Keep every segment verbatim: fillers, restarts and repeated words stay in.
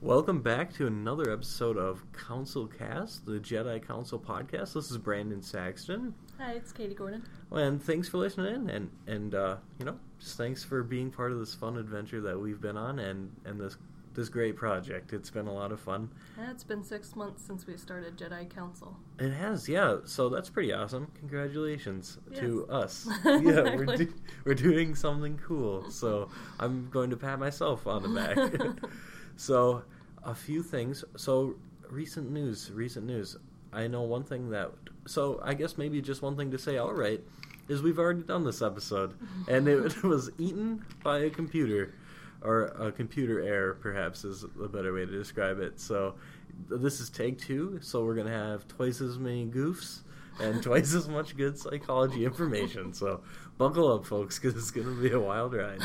Welcome back to another episode of Council Cast, the Jedi Council Podcast. This is Brandon Saxton. Hi, it's Katie Gordon. Well, and thanks for listening in, and and uh, you know, just thanks for being part of this fun adventure that we've been on, and, and this this great project. It's been a lot of fun. Yeah, it's been six months since we started Jedi Council. It has, yeah. So that's pretty awesome. Congratulations yes. to us. Yeah, exactly. we're do- we're doing something cool. So I'm going to pat myself on the back. So. A few things. So, recent news, recent news. I know one thing that... So, I guess maybe just one thing to say, all right, is we've already done this episode. And it was eaten by a computer. Or a computer error, perhaps, is a better way to describe it. So, this is take two. So, we're going to have twice as many goofs and twice as much good psychology information. So, buckle up, folks, because it's going to be a wild ride.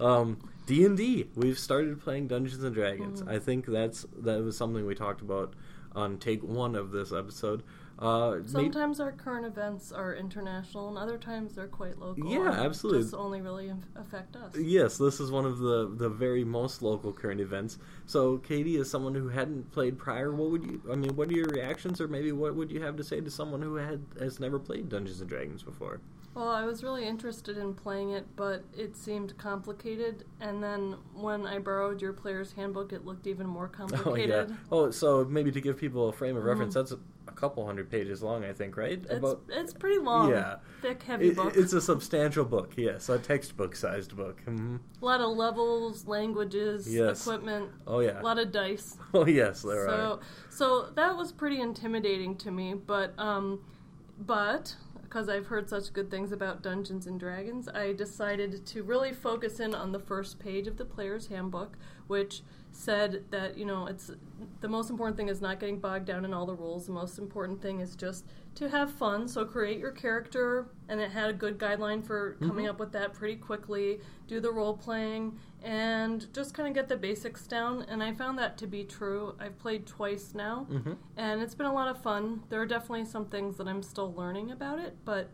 Um... D and D. We've started playing Dungeons and Dragons. Mm. I think that's that was something we talked about on take one of this episode. Uh, Sometimes may- our current events are international, and other times they're quite local. Yeah, absolutely. Just only really affect us. Yes, this is one of the, the very most local current events. So, Katie, as someone who hadn't played prior, what would you? I mean, what are your reactions, or maybe what would you have to say to someone who had has never played Dungeons and Dragons before? Well, I was really interested in playing it, but it seemed complicated, and then when I borrowed your player's handbook, it looked even more complicated. Oh, yeah. Oh, so maybe to give people a frame of reference, mm-hmm. that's a, a couple hundred pages long, I think, right? It's, About, it's pretty long. Yeah. Thick, heavy it, book. It's a substantial book, yes, a textbook-sized book. Mm-hmm. A lot of levels, languages, yes. equipment. Oh, yeah. A lot of dice. Oh, yes, there so, are. So that was pretty intimidating to me, but... Um, but... because I've heard such good things about Dungeons and Dragons, I decided to really focus in on the first page of the player's handbook, which said that, you know, it's the most important thing is not getting bogged down in all the rules. The most important thing is just to have fun, so create your character, and it had a good guideline for coming mm-hmm. up with that pretty quickly, do the role-playing, and just kind of get the basics down, and I found that to be true. I've played twice now, mm-hmm. and it's been a lot of fun. There are definitely some things that I'm still learning about it, but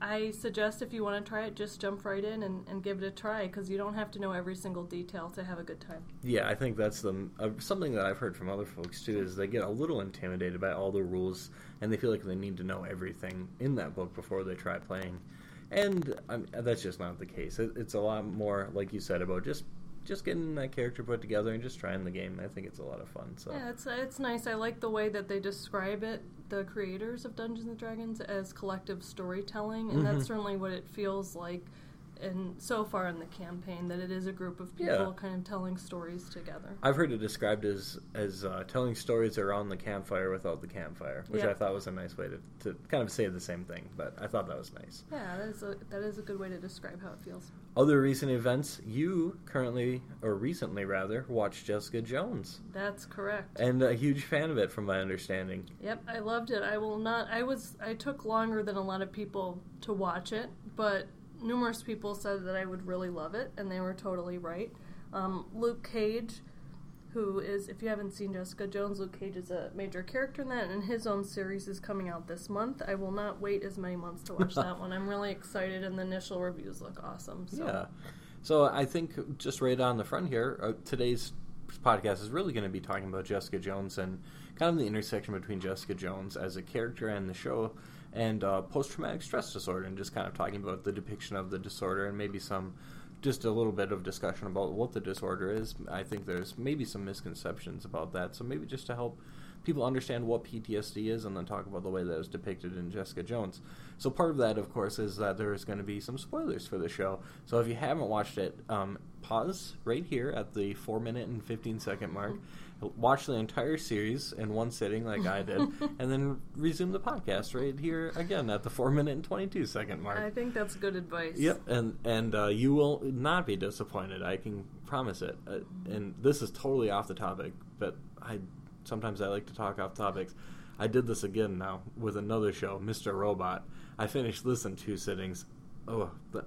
I suggest if you want to try it, just jump right in and, and give it a try, because you don't have to know every single detail to have a good time. Yeah, I think that's the, uh, something that I've heard from other folks, too, is they get a little intimidated by all the rules, and they feel like they need to know everything in that book before they try playing. And um, that's just not the case. It, it's a lot more, like you said, about just just getting that character put together and just trying the game. I think it's a lot of fun. So yeah, it's it's nice. I like the way that they describe it, the creators of Dungeons and Dragons, as collective storytelling, and mm-hmm. that's certainly what it feels like. And so far in the campaign, that it is a group of people yeah. kind of telling stories together. I've heard it described as as uh, telling stories around the campfire without the campfire, which yeah. I thought was a nice way to, to kind of say the same thing, but I thought that was nice. Yeah, that is a, that is a good way to describe how it feels. Other recent events, you currently, or recently rather, watched Jessica Jones. That's correct. And a huge fan of it, from my understanding. Yep, I loved it. I will not, I was, I took longer than a lot of people to watch it, but... numerous people said that I would really love it, and they were totally right. Um, Luke Cage, who is, if you haven't seen Jessica Jones, Luke Cage is a major character in that, and his own series is coming out this month. I will not wait as many months to watch that one. I'm really excited, and the initial reviews look awesome. So. Yeah. So I think just right on the front here, uh, today's podcast is really going to be talking about Jessica Jones and kind of the intersection between Jessica Jones as a character and the show, and uh, post-traumatic stress disorder, and just kind of talking about the depiction of the disorder and maybe some, just a little bit of discussion about what the disorder is. I think there's maybe some misconceptions about that, so maybe just to help people understand what P T S D is and then talk about the way that it was depicted in Jessica Jones. So part of that, of course, is that there is going to be some spoilers for the show. So if you haven't watched it, um, pause right here at the four minute and fifteen second mark. Watch the entire series in one sitting like I did, and then resume the podcast right here again at the four minute and twenty-two second mark. I think that's good advice. Yep, and, and uh, you will not be disappointed. I can promise it. Uh, and this is totally off the topic, but I sometimes I like to talk off topics. I did this again now with another show, Mister Robot. I finished this in two sittings. Oh, that,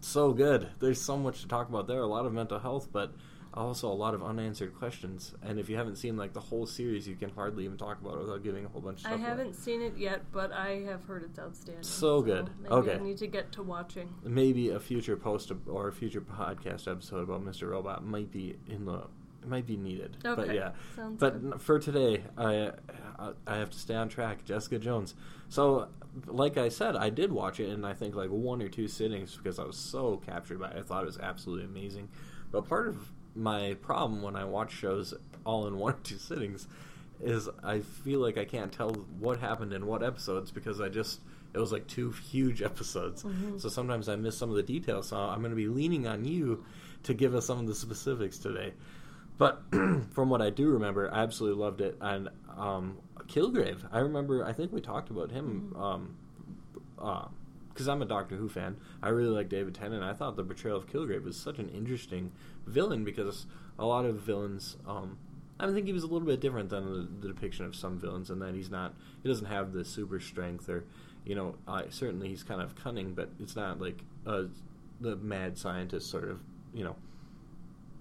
so good. There's so much to talk about there. A lot of mental health, but also a lot of unanswered questions. And if you haven't seen like the whole series, you can hardly even talk about it without giving a whole bunch of stuff. I haven't away. seen it yet, but I have heard it's outstanding. So, so good. Maybe okay. I need to get to watching. Maybe a future post or a future podcast episode about Mister Robot might be in the might be needed. Okay. But yeah. Sounds but good. For today, I I have to stay on track. Jessica Jones. So, like I said, I did watch it, and I think like one or two sittings because I was so captured by it. I thought it was absolutely amazing. But part of my problem when I watch shows all in one or two sittings is I feel like I can't tell what happened in what episodes because I just, it was like two huge episodes. Mm-hmm. So sometimes I miss some of the details. So I'm going to be leaning on you to give us some of the specifics today. But from what I do remember, I absolutely loved it. And um, Kilgrave, I remember, I think we talked about him mm-hmm. um, uh, because I'm a Doctor Who fan. I really like David Tennant. I thought the portrayal of Kilgrave was such an interesting villain because a lot of villains, um, I think he was a little bit different than the, the depiction of some villains in that he's not, he doesn't have the super strength or, you know, uh, certainly he's kind of cunning, but it's not like uh, the mad scientist sort of, you know,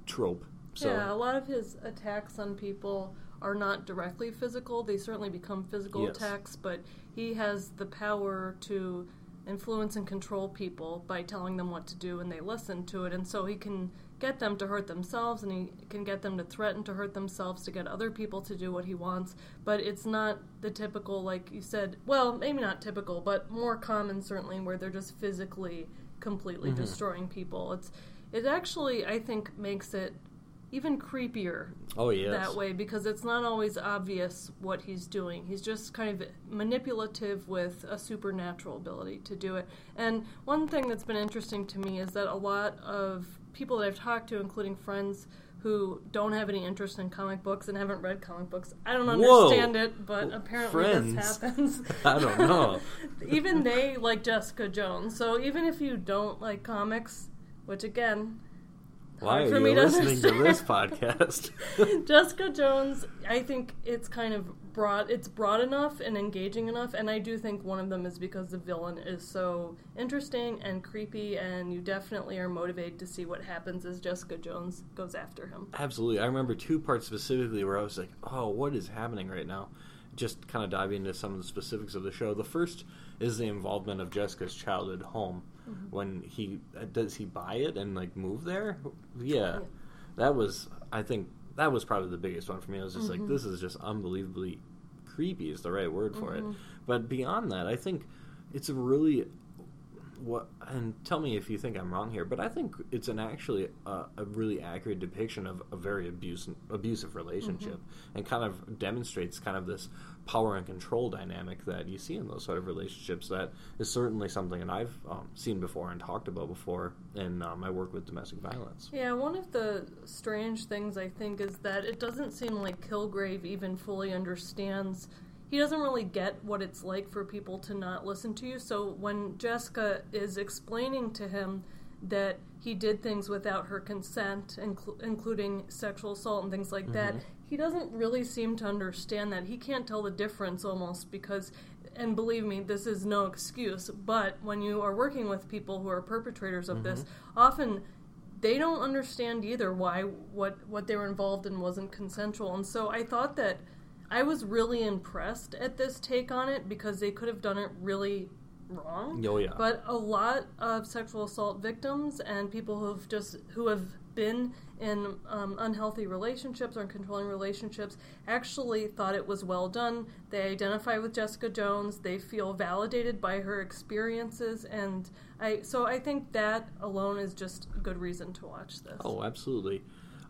trope. So, yeah, a lot of his attacks on people are not directly physical. They certainly become physical yes. attacks, but he has the power to influence and control people by telling them what to do, and they listen to it, and so he can get them to hurt themselves, and he can get them to threaten to hurt themselves to get other people to do what he wants, but it's not the typical, like you said, well, maybe not typical, but more common, certainly, where they're just physically, completely mm-hmm. destroying people. It's It actually, I think, makes it even creepier oh, yes. that way, because it's not always obvious what he's doing. He's just kind of manipulative with a supernatural ability to do it. And one thing that's been interesting to me is that a lot of people that I've talked to, including friends who don't have any interest in comic books and haven't read comic books, I don't understand Whoa. it, but well, apparently friends. this happens. I don't know. Even they like Jessica Jones. So even if you don't like comics, which again... Why are you listening to this podcast? Jessica Jones, I think it's kind of broad. It's broad enough and engaging enough, and I do think one of them is because the villain is so interesting and creepy, and you definitely are motivated to see what happens as Jessica Jones goes after him. Absolutely. I remember two parts specifically where I was like, oh, what is happening right now? Just kind of diving into some of the specifics of the show. The first is the involvement of Jessica's childhood home. Mm-hmm. When he does he buy it and like move there? Yeah. yeah. That was I think that was probably the biggest one for me. I was just mm-hmm. like, this is just unbelievably creepy is the right word for mm-hmm. it. But beyond that, I think it's a really what and tell me if you think I'm wrong here, but I think it's an actually uh, a really accurate depiction of a very abuse, abusive relationship mm-hmm. and kind of demonstrates kind of this power and control dynamic that you see in those sort of relationships. That is certainly something that I've um, seen before and talked about before in um, my work with domestic violence. Yeah, one of the strange things I think is that it doesn't seem like Kilgrave even fully understands. He doesn't really get what it's like for people to not listen to you. So when Jessica is explaining to him that he did things without her consent, incl- including sexual assault and things like mm-hmm. that, he doesn't really seem to understand that. He can't tell the difference almost because, and believe me, this is no excuse, but when you are working with people who are perpetrators of mm-hmm. this, often they don't understand either why what, what they were involved in wasn't consensual. And so I thought that I was really impressed at this take on it because they could have done it really wrong. Oh, yeah. But a lot of sexual assault victims and people who've just who have been in um, unhealthy relationships or controlling relationships actually thought it was well done. They identify with Jessica Jones. They feel validated by her experiences, and I so I think that alone is just a good reason to watch this. Oh, absolutely.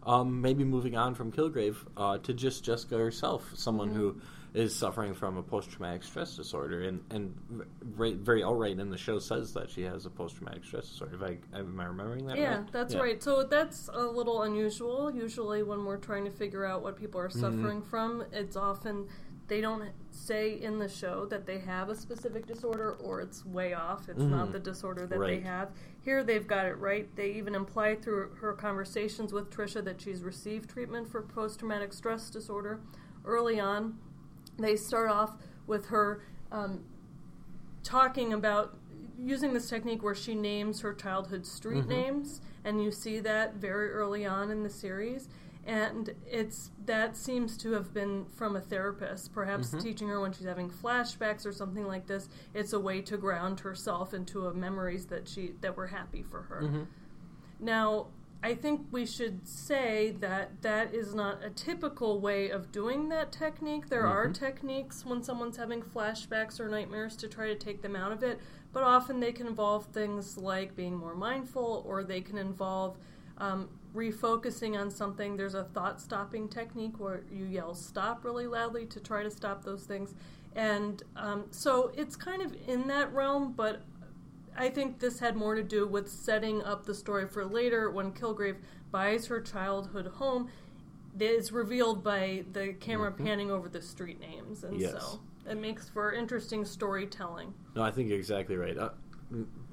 Um, maybe moving on from Kilgrave uh, to just Jessica herself, someone mm-hmm. who is suffering from a post-traumatic stress disorder, and, and very, very outright in the show says that she has a post-traumatic stress disorder. If I, am I remembering that yeah, right? Yeah, that's yeah. right. So that's a little unusual. Usually when we're trying to figure out what people are suffering mm-hmm. from, it's often they don't say in the show that they have a specific disorder or it's way off. It's mm-hmm. not the disorder that right. they have. Here they've got it right. They even imply through her conversations with Tricia that she's received treatment for post-traumatic stress disorder early on. they start off with her um, talking about using this technique where she names her childhood street mm-hmm. names, and you see that very early on in the series. And it's that seems to have been from a therapist, perhaps mm-hmm. teaching her when she's having flashbacks or something like this. It's a way to ground herself into a memories that she that were happy for her. Mm-hmm. Now, I think we should say that that is not a typical way of doing that technique. There mm-hmm. are techniques when someone's having flashbacks or nightmares to try to take them out of it, but often they can involve things like being more mindful, or they can involve Um, refocusing on something. There's a thought-stopping technique where you yell stop really loudly to try to stop those things. And um, so it's kind of in that realm, but I think this had more to do with setting up the story for later when Kilgrave buys her childhood home. It's revealed by the camera mm-hmm. panning over the street names, and yes. so it makes for interesting storytelling. No, I think you're exactly right. Uh,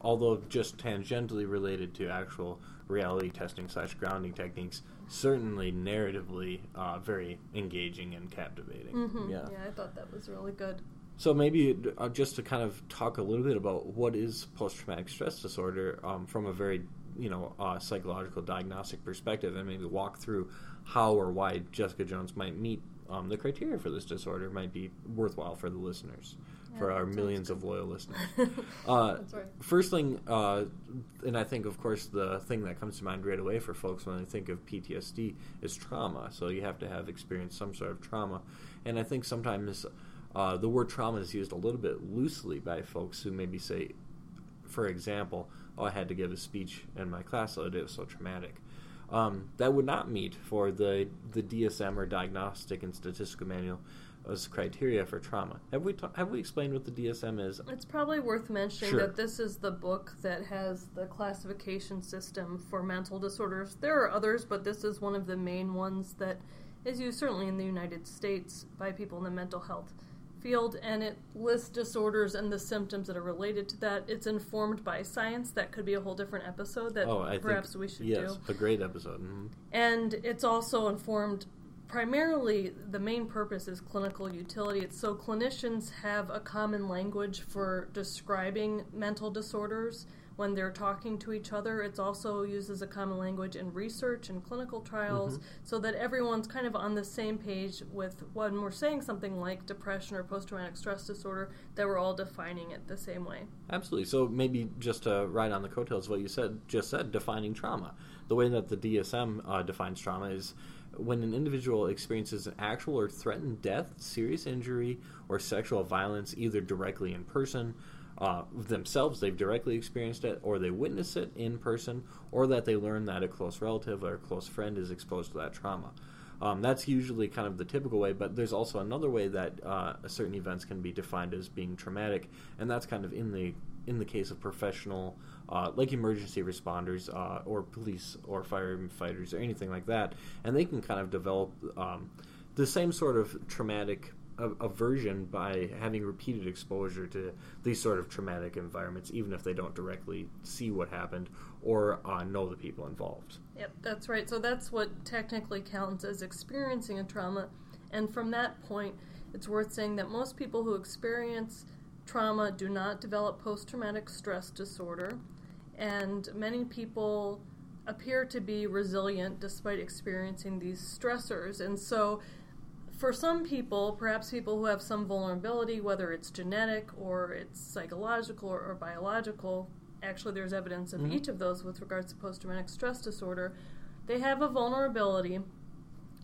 although just tangentially related to actual reality testing slash grounding techniques, certainly narratively uh, very engaging and captivating. Mm-hmm. Yeah. yeah, I thought that was really good. So maybe uh, just to kind of talk a little bit about what is post-traumatic stress disorder um, from a very, you know, uh, psychological diagnostic perspective, and maybe walk through how or why Jessica Jones might meet um, the criteria for this disorder might be worthwhile for the listeners. For our millions of loyal listeners. Uh, That's right. First thing, uh, and I think, of course, the thing that comes to mind right away for folks when they think of P T S D is trauma. So you have to have experienced some sort of trauma. And I think sometimes uh, the word trauma is used a little bit loosely by folks who maybe say, for example, oh, I had to give a speech in my class, so it was so traumatic. Um, that would not meet for the, the D S M, or Diagnostic and Statistical Manual, as criteria for trauma. Have we ta- have we explained what the D S M is? It's probably worth mentioning sure. that this is the book that has the classification system for mental disorders. There are others, but this is one of the main ones that is used certainly in the United States by people in the mental health field, and it lists disorders and the symptoms that are related to that. It's informed by science. That could be a whole different episode that oh, perhaps think, we should yes, do. Yes, a great episode. Mm-hmm. And it's also informed primarily, the main purpose is clinical utility. It's so clinicians have a common language for describing mental disorders when they're talking to each other. It's also used as a common language in research and clinical trials mm-hmm. so that everyone's kind of on the same page with when we're saying something like depression or post-traumatic stress disorder, that we're all defining it the same way. Absolutely. So maybe just to ride on the coattails of what you said, just said, defining trauma. The way that the D S M uh, defines trauma is when an individual experiences an actual or threatened death, serious injury, or sexual violence, either directly in person, uh, themselves, they've directly experienced it, or they witness it in person, or that they learn that a close relative or a close friend is exposed to that trauma. Um, that's usually kind of the typical way, but there's also another way that uh, certain events can be defined as being traumatic, and that's kind of in the in the case of professional, uh, like emergency responders uh, or police or firefighters or anything like that, and they can kind of develop um, the same sort of traumatic a- aversion by having repeated exposure to these sort of traumatic environments, even if they don't directly see what happened or uh, know the people involved. Yep, that's right. So that's what technically counts as experiencing a trauma, and from that point, it's worth saying that most people who experience trauma do not develop post-traumatic stress disorder, and many people appear to be resilient despite experiencing these stressors. And so for some people, perhaps people who have some vulnerability, whether it's genetic or it's psychological or, or biological, actually there's evidence of mm-hmm. each of those with regards to post-traumatic stress disorder, they have a vulnerability.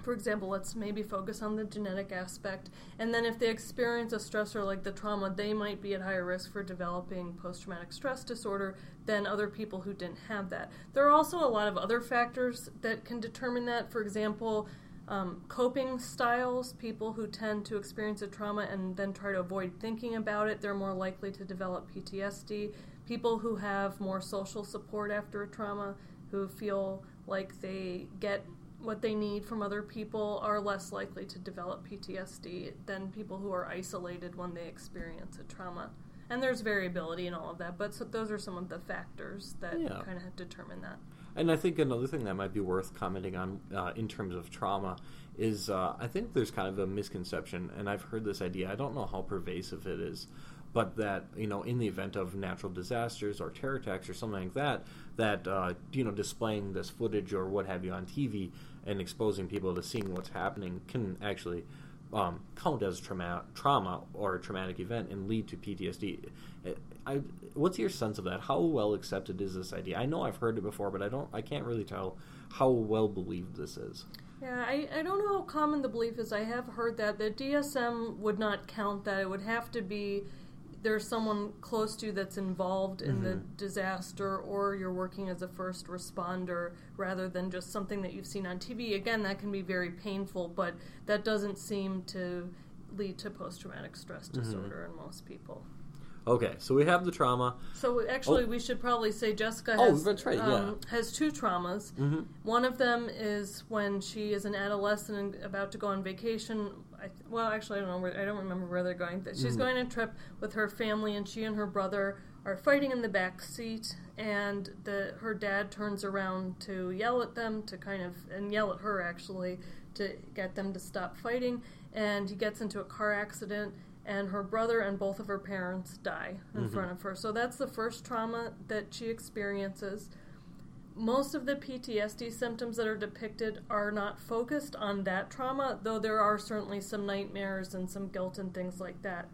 For example, let's maybe focus on the genetic aspect, and then if they experience a stressor like the trauma, they might be at higher risk for developing post-traumatic stress disorder than other people who didn't have that. There are also a lot of other factors that can determine that. For example, um, coping styles. People who tend to experience a trauma and then try to avoid thinking about it, they're more likely to develop P T S D. People who have more social support after a trauma, who feel like they get what they need from other people, are less likely to develop P T S D than people who are isolated when they experience a trauma. And there's variability in all of that, but so those are some of the factors that yeah. kind of determine that. And I think another thing that might be worth commenting on uh, in terms of trauma is uh, I think there's kind of a misconception, and I've heard this idea, I don't know how pervasive it is, but that, you know, in the event of natural disasters or terror attacks or something like that, that, uh, you know, displaying this footage or what have you on T V and exposing people to seeing what's happening can actually um, count as trauma, trauma or a traumatic event and lead to P T S D. I, what's your sense of that? How well accepted is this idea? I know I've heard it before, but I don't. I can't really tell how well believed this is. Yeah, I, I don't know how common the belief is. I have heard that. The D S M would not count that. It would have to be there's someone close to you that's involved in mm-hmm. the disaster, or you're working as a first responder rather than just something that you've seen on T V. Again, that can be very painful, but that doesn't seem to lead to post-traumatic stress disorder mm-hmm. in most people. Okay, so we have the trauma. So actually, oh. we should probably say Jessica has, oh, that's right, yeah. um, has two traumas. Mm-hmm. One of them is when she is an adolescent and about to go on vacation. I th- well, actually, I don't know. I don't remember where they're going. She's mm-hmm. going on a trip with her family, and she and her brother are fighting in the back seat. And the her dad turns around to yell at them to kind of and yell at her actually to get them to stop fighting. And he gets into a car accident. And her brother and both of her parents die in mm-hmm. front of her. So that's the first trauma that she experiences. Most of the P T S D symptoms that are depicted are not focused on that trauma, though there are certainly some nightmares and some guilt and things like that.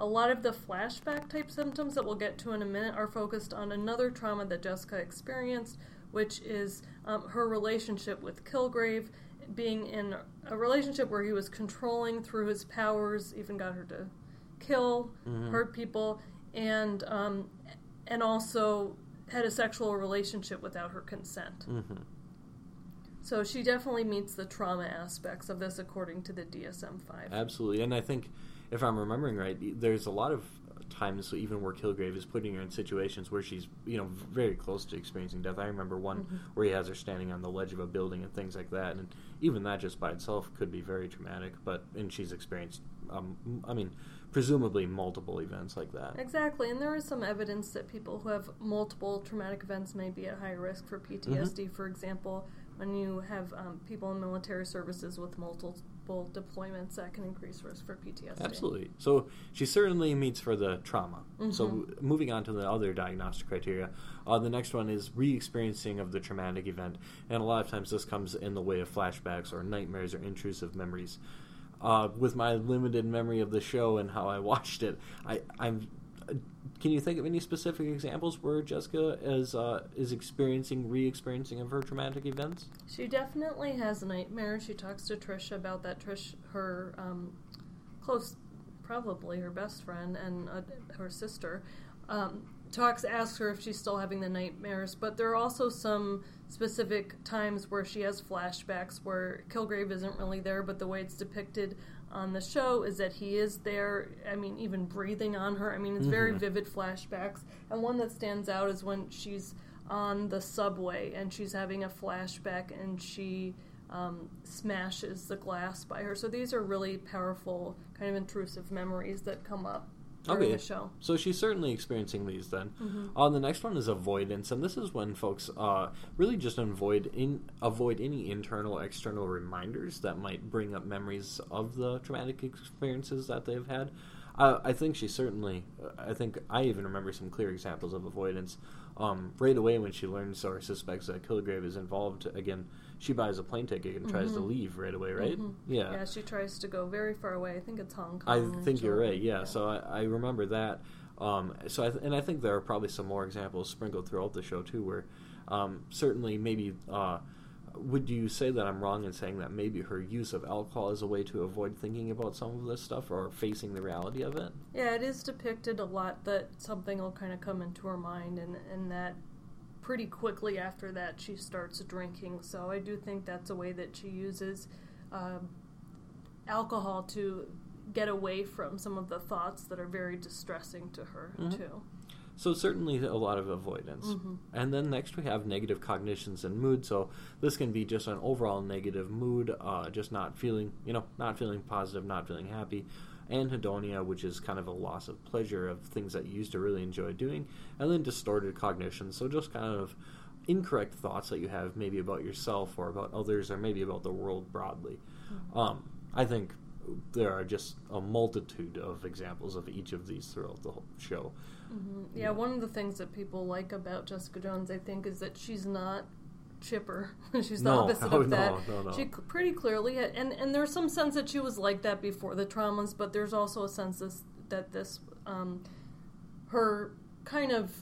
A lot of the flashback type symptoms that we'll get to in a minute are focused on another trauma that Jessica experienced, which is um, her relationship with Kilgrave, being in a relationship where he was controlling through his powers, even got her to kill, mm-hmm. hurt people, and um, and also had a sexual relationship without her consent. Mm-hmm. So she definitely meets the trauma aspects of this according to the D S M five. Absolutely, and I think, if I'm remembering right, there's a lot of times even where Kilgrave is putting her in situations where she's, you know, very close to experiencing death. I remember one mm-hmm. where he has her standing on the ledge of a building and things like that, and even that just by itself could be very traumatic, but, and she's experienced, um, I mean, presumably multiple events like that. Exactly, and there is some evidence that people who have multiple traumatic events may be at high risk for P T S D, mm-hmm. for example, when you have um, people in military services with multiple deployments, that can increase risk for P T S D. Absolutely. So she certainly meets for the trauma. Mm-hmm. So moving on to the other diagnostic criteria, uh, the next one is re-experiencing of the traumatic event. And a lot of times this comes in the way of flashbacks or nightmares or intrusive memories. Uh, with my limited memory of the show and how I watched it, I, I'm... Can you think of any specific examples where Jessica is uh, is experiencing, re-experiencing of her traumatic events? She definitely has nightmares. She talks to Trish about that. Trish, her um, close, probably her best friend and uh, her sister, um, talks, asks her if she's still having the nightmares. But there are also some specific times where she has flashbacks where Kilgrave isn't really there, but the way it's depicted on the show is that he is there, I mean, even breathing on her. I mean, it's mm-hmm. very vivid flashbacks. And one that stands out is when she's on the subway and she's having a flashback and she um, smashes the glass by her. So these are really powerful, kind of intrusive memories that come up during okay. the show. So she's certainly experiencing these then. Mm-hmm. Uh, the next one is avoidance, and this is when folks uh, really just avoid in, avoid any internal or external reminders that might bring up memories of the traumatic experiences that they've had. Uh, I think she certainly, I think I even remember some clear examples of avoidance. Um, right away when she learns or suspects that Kilgrave is involved again, she buys a plane ticket and mm-hmm. tries to leave right away, right? Mm-hmm. Yeah. Yeah, she tries to go very far away. I think it's Hong Kong. I think you're right, yeah. yeah. So I, I remember that. Um, so I th- And I think there are probably some more examples sprinkled throughout the show, too, where um, certainly maybe... Uh, would you say that I'm wrong in saying that maybe her use of alcohol is a way to avoid thinking about some of this stuff or facing the reality of it? Yeah, it is depicted a lot that something will kind of come into her mind and, and that pretty quickly after that she starts drinking. So I do think that's a way that she uses um, alcohol to get away from some of the thoughts that are very distressing to her, mm-hmm. too. So certainly a lot of avoidance. Mm-hmm. And then next we have negative cognitions and mood. So this can be just an overall negative mood, uh, just not feeling, you know, not feeling positive, not feeling happy. And anhedonia, which is kind of a loss of pleasure of things that you used to really enjoy doing. And then distorted cognition. So just kind of incorrect thoughts that you have maybe about yourself or about others or maybe about the world broadly. Mm-hmm. Um, I think there are just a multitude of examples of each of these throughout the whole show. Mm-hmm. Yeah, yeah, one of the things that people like about Jessica Jones, I think, is that she's not chipper. She's the no, opposite oh, of that. No, no, no. She c- pretty clearly, had, and, and there's some sense that she was like that before the traumas, but there's also a sense this, that this, um, her kind of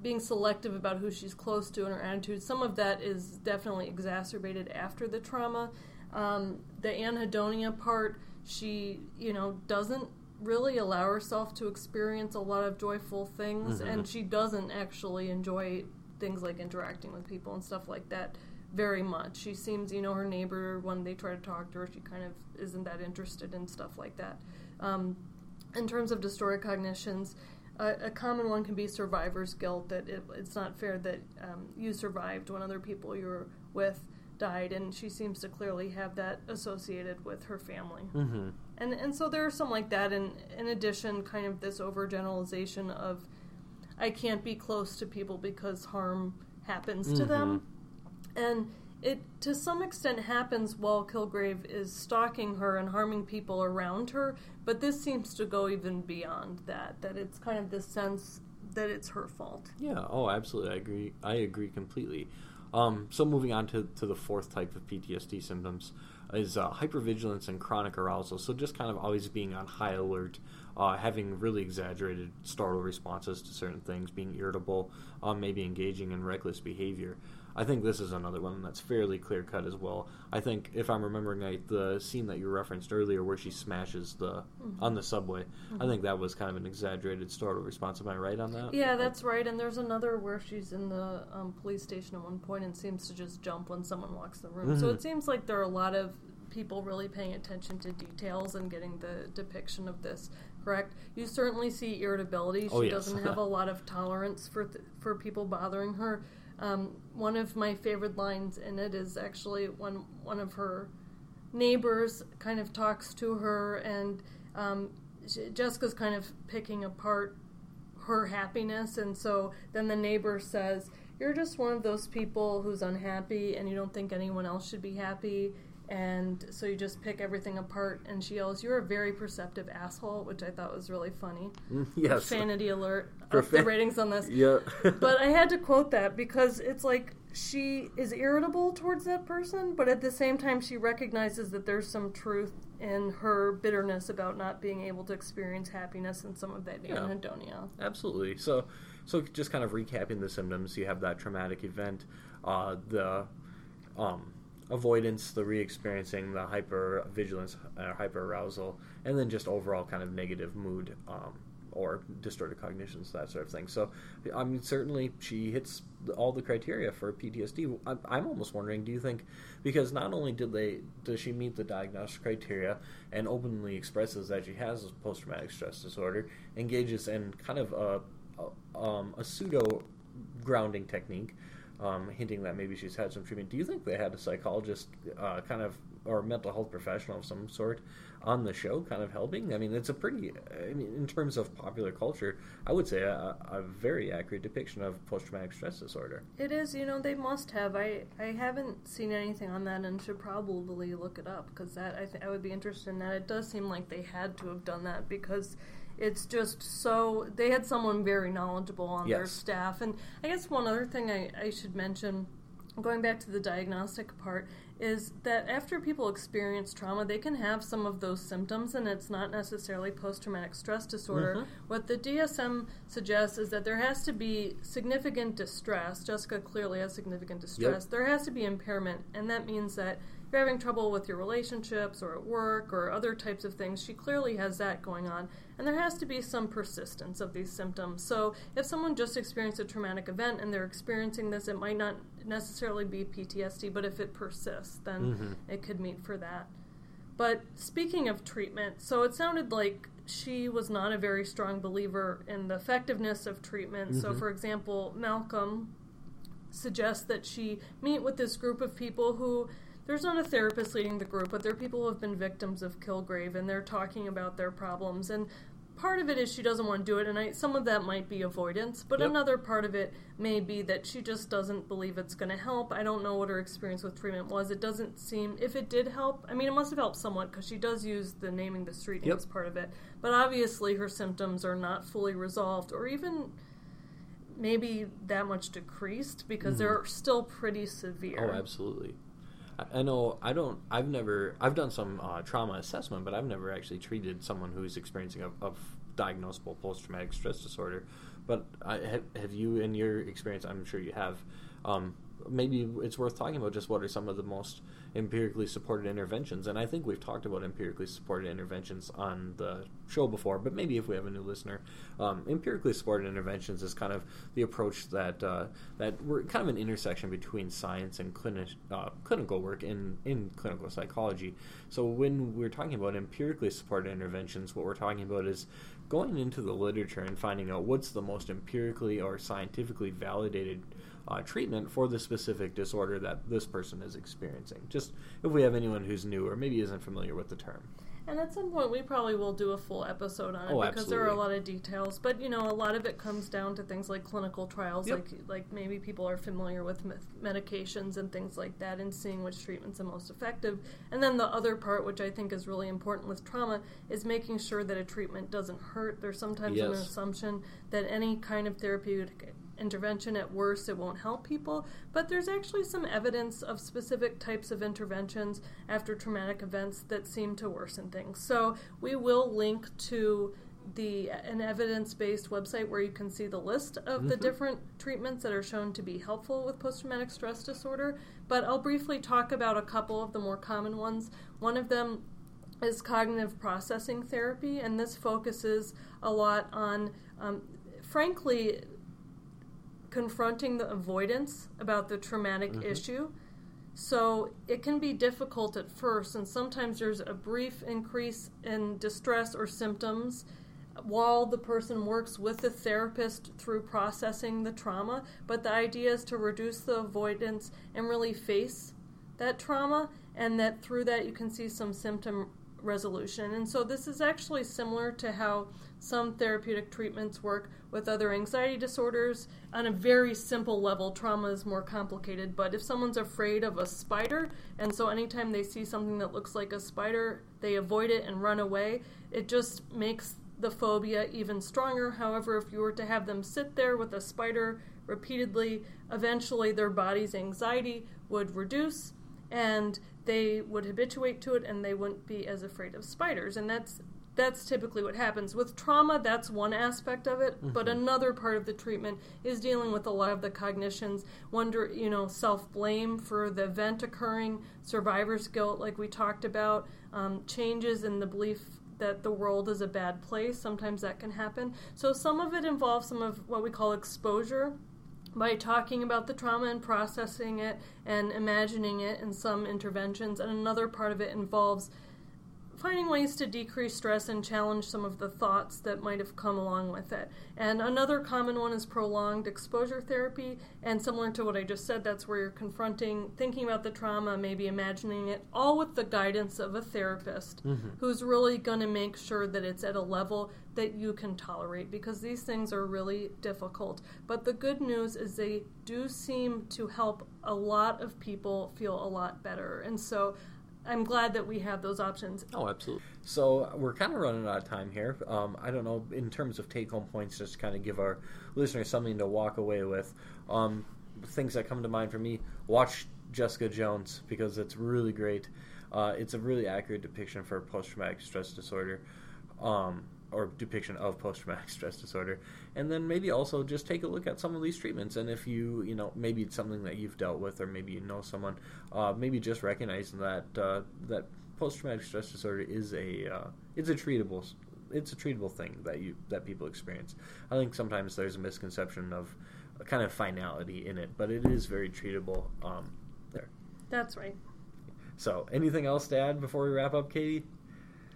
being selective about who she's close to and her attitude, some of that is definitely exacerbated after the trauma. Um, the anhedonia part, she, you know, doesn't really allow herself to experience a lot of joyful things, mm-hmm. and she doesn't actually enjoy things like interacting with people and stuff like that very much. She seems, you know, her neighbor, when they try to talk to her, she kind of isn't that interested in stuff like that. Um, in terms of distorted cognitions, a, a common one can be survivor's guilt, that it, it's not fair that um, you survived when other people you were with died, and she seems to clearly have that associated with her family. Mm-hmm. And and so there are some like that, and in addition, kind of this overgeneralization of I can't be close to people because harm happens mm-hmm. to them. And it, to some extent, happens while Kilgrave is stalking her and harming people around her, but this seems to go even beyond that, that it's kind of this sense that it's her fault. Yeah, oh, absolutely. I agree. I agree completely. Um, so moving on to, to the fourth type of P T S D symptoms is uh, hypervigilance and chronic arousal. So just kind of always being on high alert, uh, having really exaggerated startle responses to certain things, being irritable, um, maybe engaging in reckless behavior. I think this is another one that's fairly clear-cut as well. I think, if I'm remembering right, the scene that you referenced earlier where she smashes the mm-hmm. on the subway, mm-hmm. I think that was kind of an exaggerated startle response. Am I right on that? Yeah, that's right. And there's another where she's in the um, police station at one point and seems to just jump when someone walks the room. Mm-hmm. So it seems like there are a lot of people really paying attention to details and getting the depiction of this correct. You certainly see irritability. She oh, yes. doesn't have a lot of tolerance for th- for people bothering her. Um, one of my favorite lines in it is actually when one of her neighbors kind of talks to her, and um, she, Jessica's kind of picking apart her happiness, and so then the neighbor says, "You're just one of those people who's unhappy, and you don't think anyone else should be happy, and so you just pick everything apart," and she yells, "You're a very perceptive asshole," which I thought was really funny. Yes. Profanity alert. Up the ratings on this. Yeah. But I had to quote that because it's like she is irritable towards that person, but at the same time she recognizes that there's some truth in her bitterness about not being able to experience happiness and some of that yeah. anhedonia. Absolutely. So, so just kind of recapping the symptoms, you have that traumatic event, uh, the... um. avoidance, the re-experiencing, the hypervigilance, uh, hyperarousal, and then just overall kind of negative mood um, or distorted cognitions, that sort of thing. So, I mean, certainly she hits all the criteria for P T S D. I'm, I'm almost wondering, do you think, because not only did they does she meet the diagnostic criteria and openly expresses that she has post-traumatic stress disorder, engages in kind of a, a, um, a pseudo-grounding technique, Um, hinting that maybe she's had some treatment. Do you think they had a psychologist uh, kind of, or mental health professional of some sort on the show kind of helping? I mean, it's a pretty, I mean, in terms of popular culture, I would say a, a very accurate depiction of post-traumatic stress disorder. It is, you know, they must have. I, I haven't seen anything on that and should probably look it up because that I, th- I would be interested in that. It does seem like they had to have done that because... It's just so... They had someone very knowledgeable on yes. their staff. And I guess one other thing I, I should mention, going back to the diagnostic part, is that after people experience trauma, they can have some of those symptoms, and it's not necessarily post-traumatic stress disorder. Mm-hmm. What the D S M suggests is that there has to be significant distress. Jessica clearly has significant distress. Yep. There has to be impairment, and that means that you're having trouble with your relationships or at work or other types of things. She clearly has that going on, and there has to be some persistence of these symptoms. So if someone just experienced a traumatic event and they're experiencing this, it might not necessarily be P T S D, but if it persists, then mm-hmm. it could meet for that. But speaking of treatment, so it sounded like she was not a very strong believer in the effectiveness of treatment. Mm-hmm. So, for example, Malcolm suggests that she meet with this group of people who... There's not a therapist leading the group, but there are people who have been victims of Kilgrave, and they're talking about their problems. And part of it is she doesn't want to do it, and I, some of that might be avoidance, but yep. another part of it may be that she just doesn't believe it's going to help. I don't know what her experience with treatment was. It doesn't seem, if it did help, I mean, it must have helped somewhat, because she does use the naming the street names yep. part of it, but obviously her symptoms are not fully resolved, or even maybe that much decreased, because mm. they're still pretty severe. Oh, absolutely. I know I don't, I've never, I've done some uh, trauma assessment, but I've never actually treated someone who's experiencing a, a diagnosable post-traumatic stress disorder. But I, have, have you, in your experience, I'm sure you have, um, maybe it's worth talking about just what are some of the most empirically supported interventions. And I think we've talked about empirically supported interventions on the show before, but maybe if we have a new listener, um, empirically supported interventions is kind of the approach that uh, that we're kind of an intersection between science and clinic, uh, clinical work in, in clinical psychology. So when we're talking about empirically supported interventions, what we're talking about is going into the literature and finding out what's the most empirically or scientifically validated Uh, treatment for the specific disorder that this person is experiencing. Just if we have anyone who's new or maybe isn't familiar with the term. And at some point we probably will do a full episode on it, oh, because absolutely. There are a lot of details. But, you know, a lot of it comes down to things like clinical trials, yep. like like maybe people are familiar with me- medications and things like that, and seeing which treatments are most effective. And then the other part, which I think is really important with trauma, is making sure that a treatment doesn't hurt. There's sometimes yes. an assumption that any kind of therapeutic intervention, at worst, it won't help people, but there's actually some evidence of specific types of interventions after traumatic events that seem to worsen things. So we will link to the an evidence-based website where you can see the list of mm-hmm. the different treatments that are shown to be helpful with post-traumatic stress disorder, but I'll briefly talk about a couple of the more common ones. One of them is cognitive processing therapy, and this focuses a lot on, um, frankly, confronting the avoidance about the traumatic mm-hmm. issue. So it can be difficult at first, and sometimes there's a brief increase in distress or symptoms while the person works with the therapist through processing the trauma, but the idea is to reduce the avoidance and really face that trauma, and that through that you can see some symptom resolution. And so this is actually similar to how some therapeutic treatments work with other anxiety disorders. On a very simple level, trauma is more complicated, but if someone's afraid of a spider, and so anytime they see something that looks like a spider, they avoid it and run away, it just makes the phobia even stronger. However, if you were to have them sit there with a spider repeatedly, eventually their body's anxiety would reduce, and they would habituate to it, and they wouldn't be as afraid of spiders. And that's that's typically what happens. With trauma, that's one aspect of it, mm-hmm. but another part of the treatment is dealing with a lot of the cognitions, wonder, you know, self-blame for the event occurring, survivor's guilt, like we talked about, um, changes in the belief that the world is a bad place. Sometimes that can happen. So some of it involves some of what we call exposure, by talking about the trauma and processing it and imagining it in some interventions. And another part of it involves finding ways to decrease stress and challenge some of the thoughts that might have come along with it. And another common one is prolonged exposure therapy. And similar to what I just said, that's where you're confronting, thinking about the trauma, maybe imagining it, all with the guidance of a therapist mm-hmm. who's really going to make sure that it's at a level that you can tolerate, because these things are really difficult. But the good news is they do seem to help a lot of people feel a lot better. And so I'm glad that we have those options. Oh, absolutely. So we're kind of running out of time here. Um, I don't know, in terms of take-home points, just to kind of give our listeners something to walk away with. Um, things that come to mind for me, watch Jessica Jones, because it's really great. Uh, it's a really accurate depiction for post-traumatic stress disorder, um, or depiction of post-traumatic stress disorder. And then maybe also just take a look at some of these treatments. And if you, you know, maybe it's something that you've dealt with, or maybe you know someone, uh, maybe just recognize that uh, that post-traumatic stress disorder is a uh, it's a treatable it's a treatable thing that you that people experience. I think sometimes there's a misconception of a kind of finality in it, but it is very treatable. Um, there. That's right. So, anything else to add before we wrap up, Katie?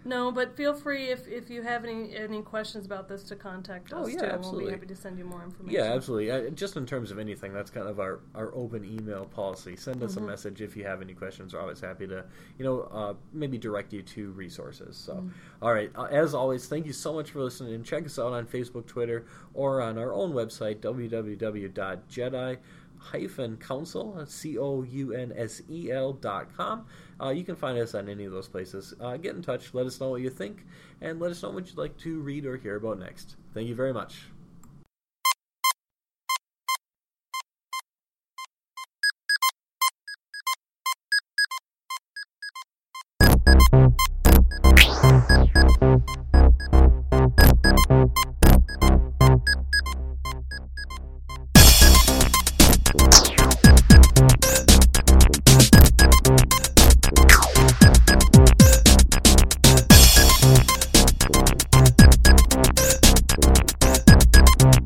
No, but feel free if, if you have any any questions about this to contact us. Oh, yeah, too. Absolutely. We'll be happy to send you more information. Yeah, absolutely. I, just in terms of anything, that's kind of our, our open email policy. Send us mm-hmm. a message if you have any questions. We're always happy to, you know, uh, maybe direct you to resources. So, mm-hmm. all right. Uh, as always, thank you so much for listening. And check us out on Facebook, Twitter, or on our own website, w w w dot jedi hyphen council dot com. Uh, you can find us on any of those places. Uh, get in touch, let us know what you think, and let us know what you'd like to read or hear about next. Thank you very much.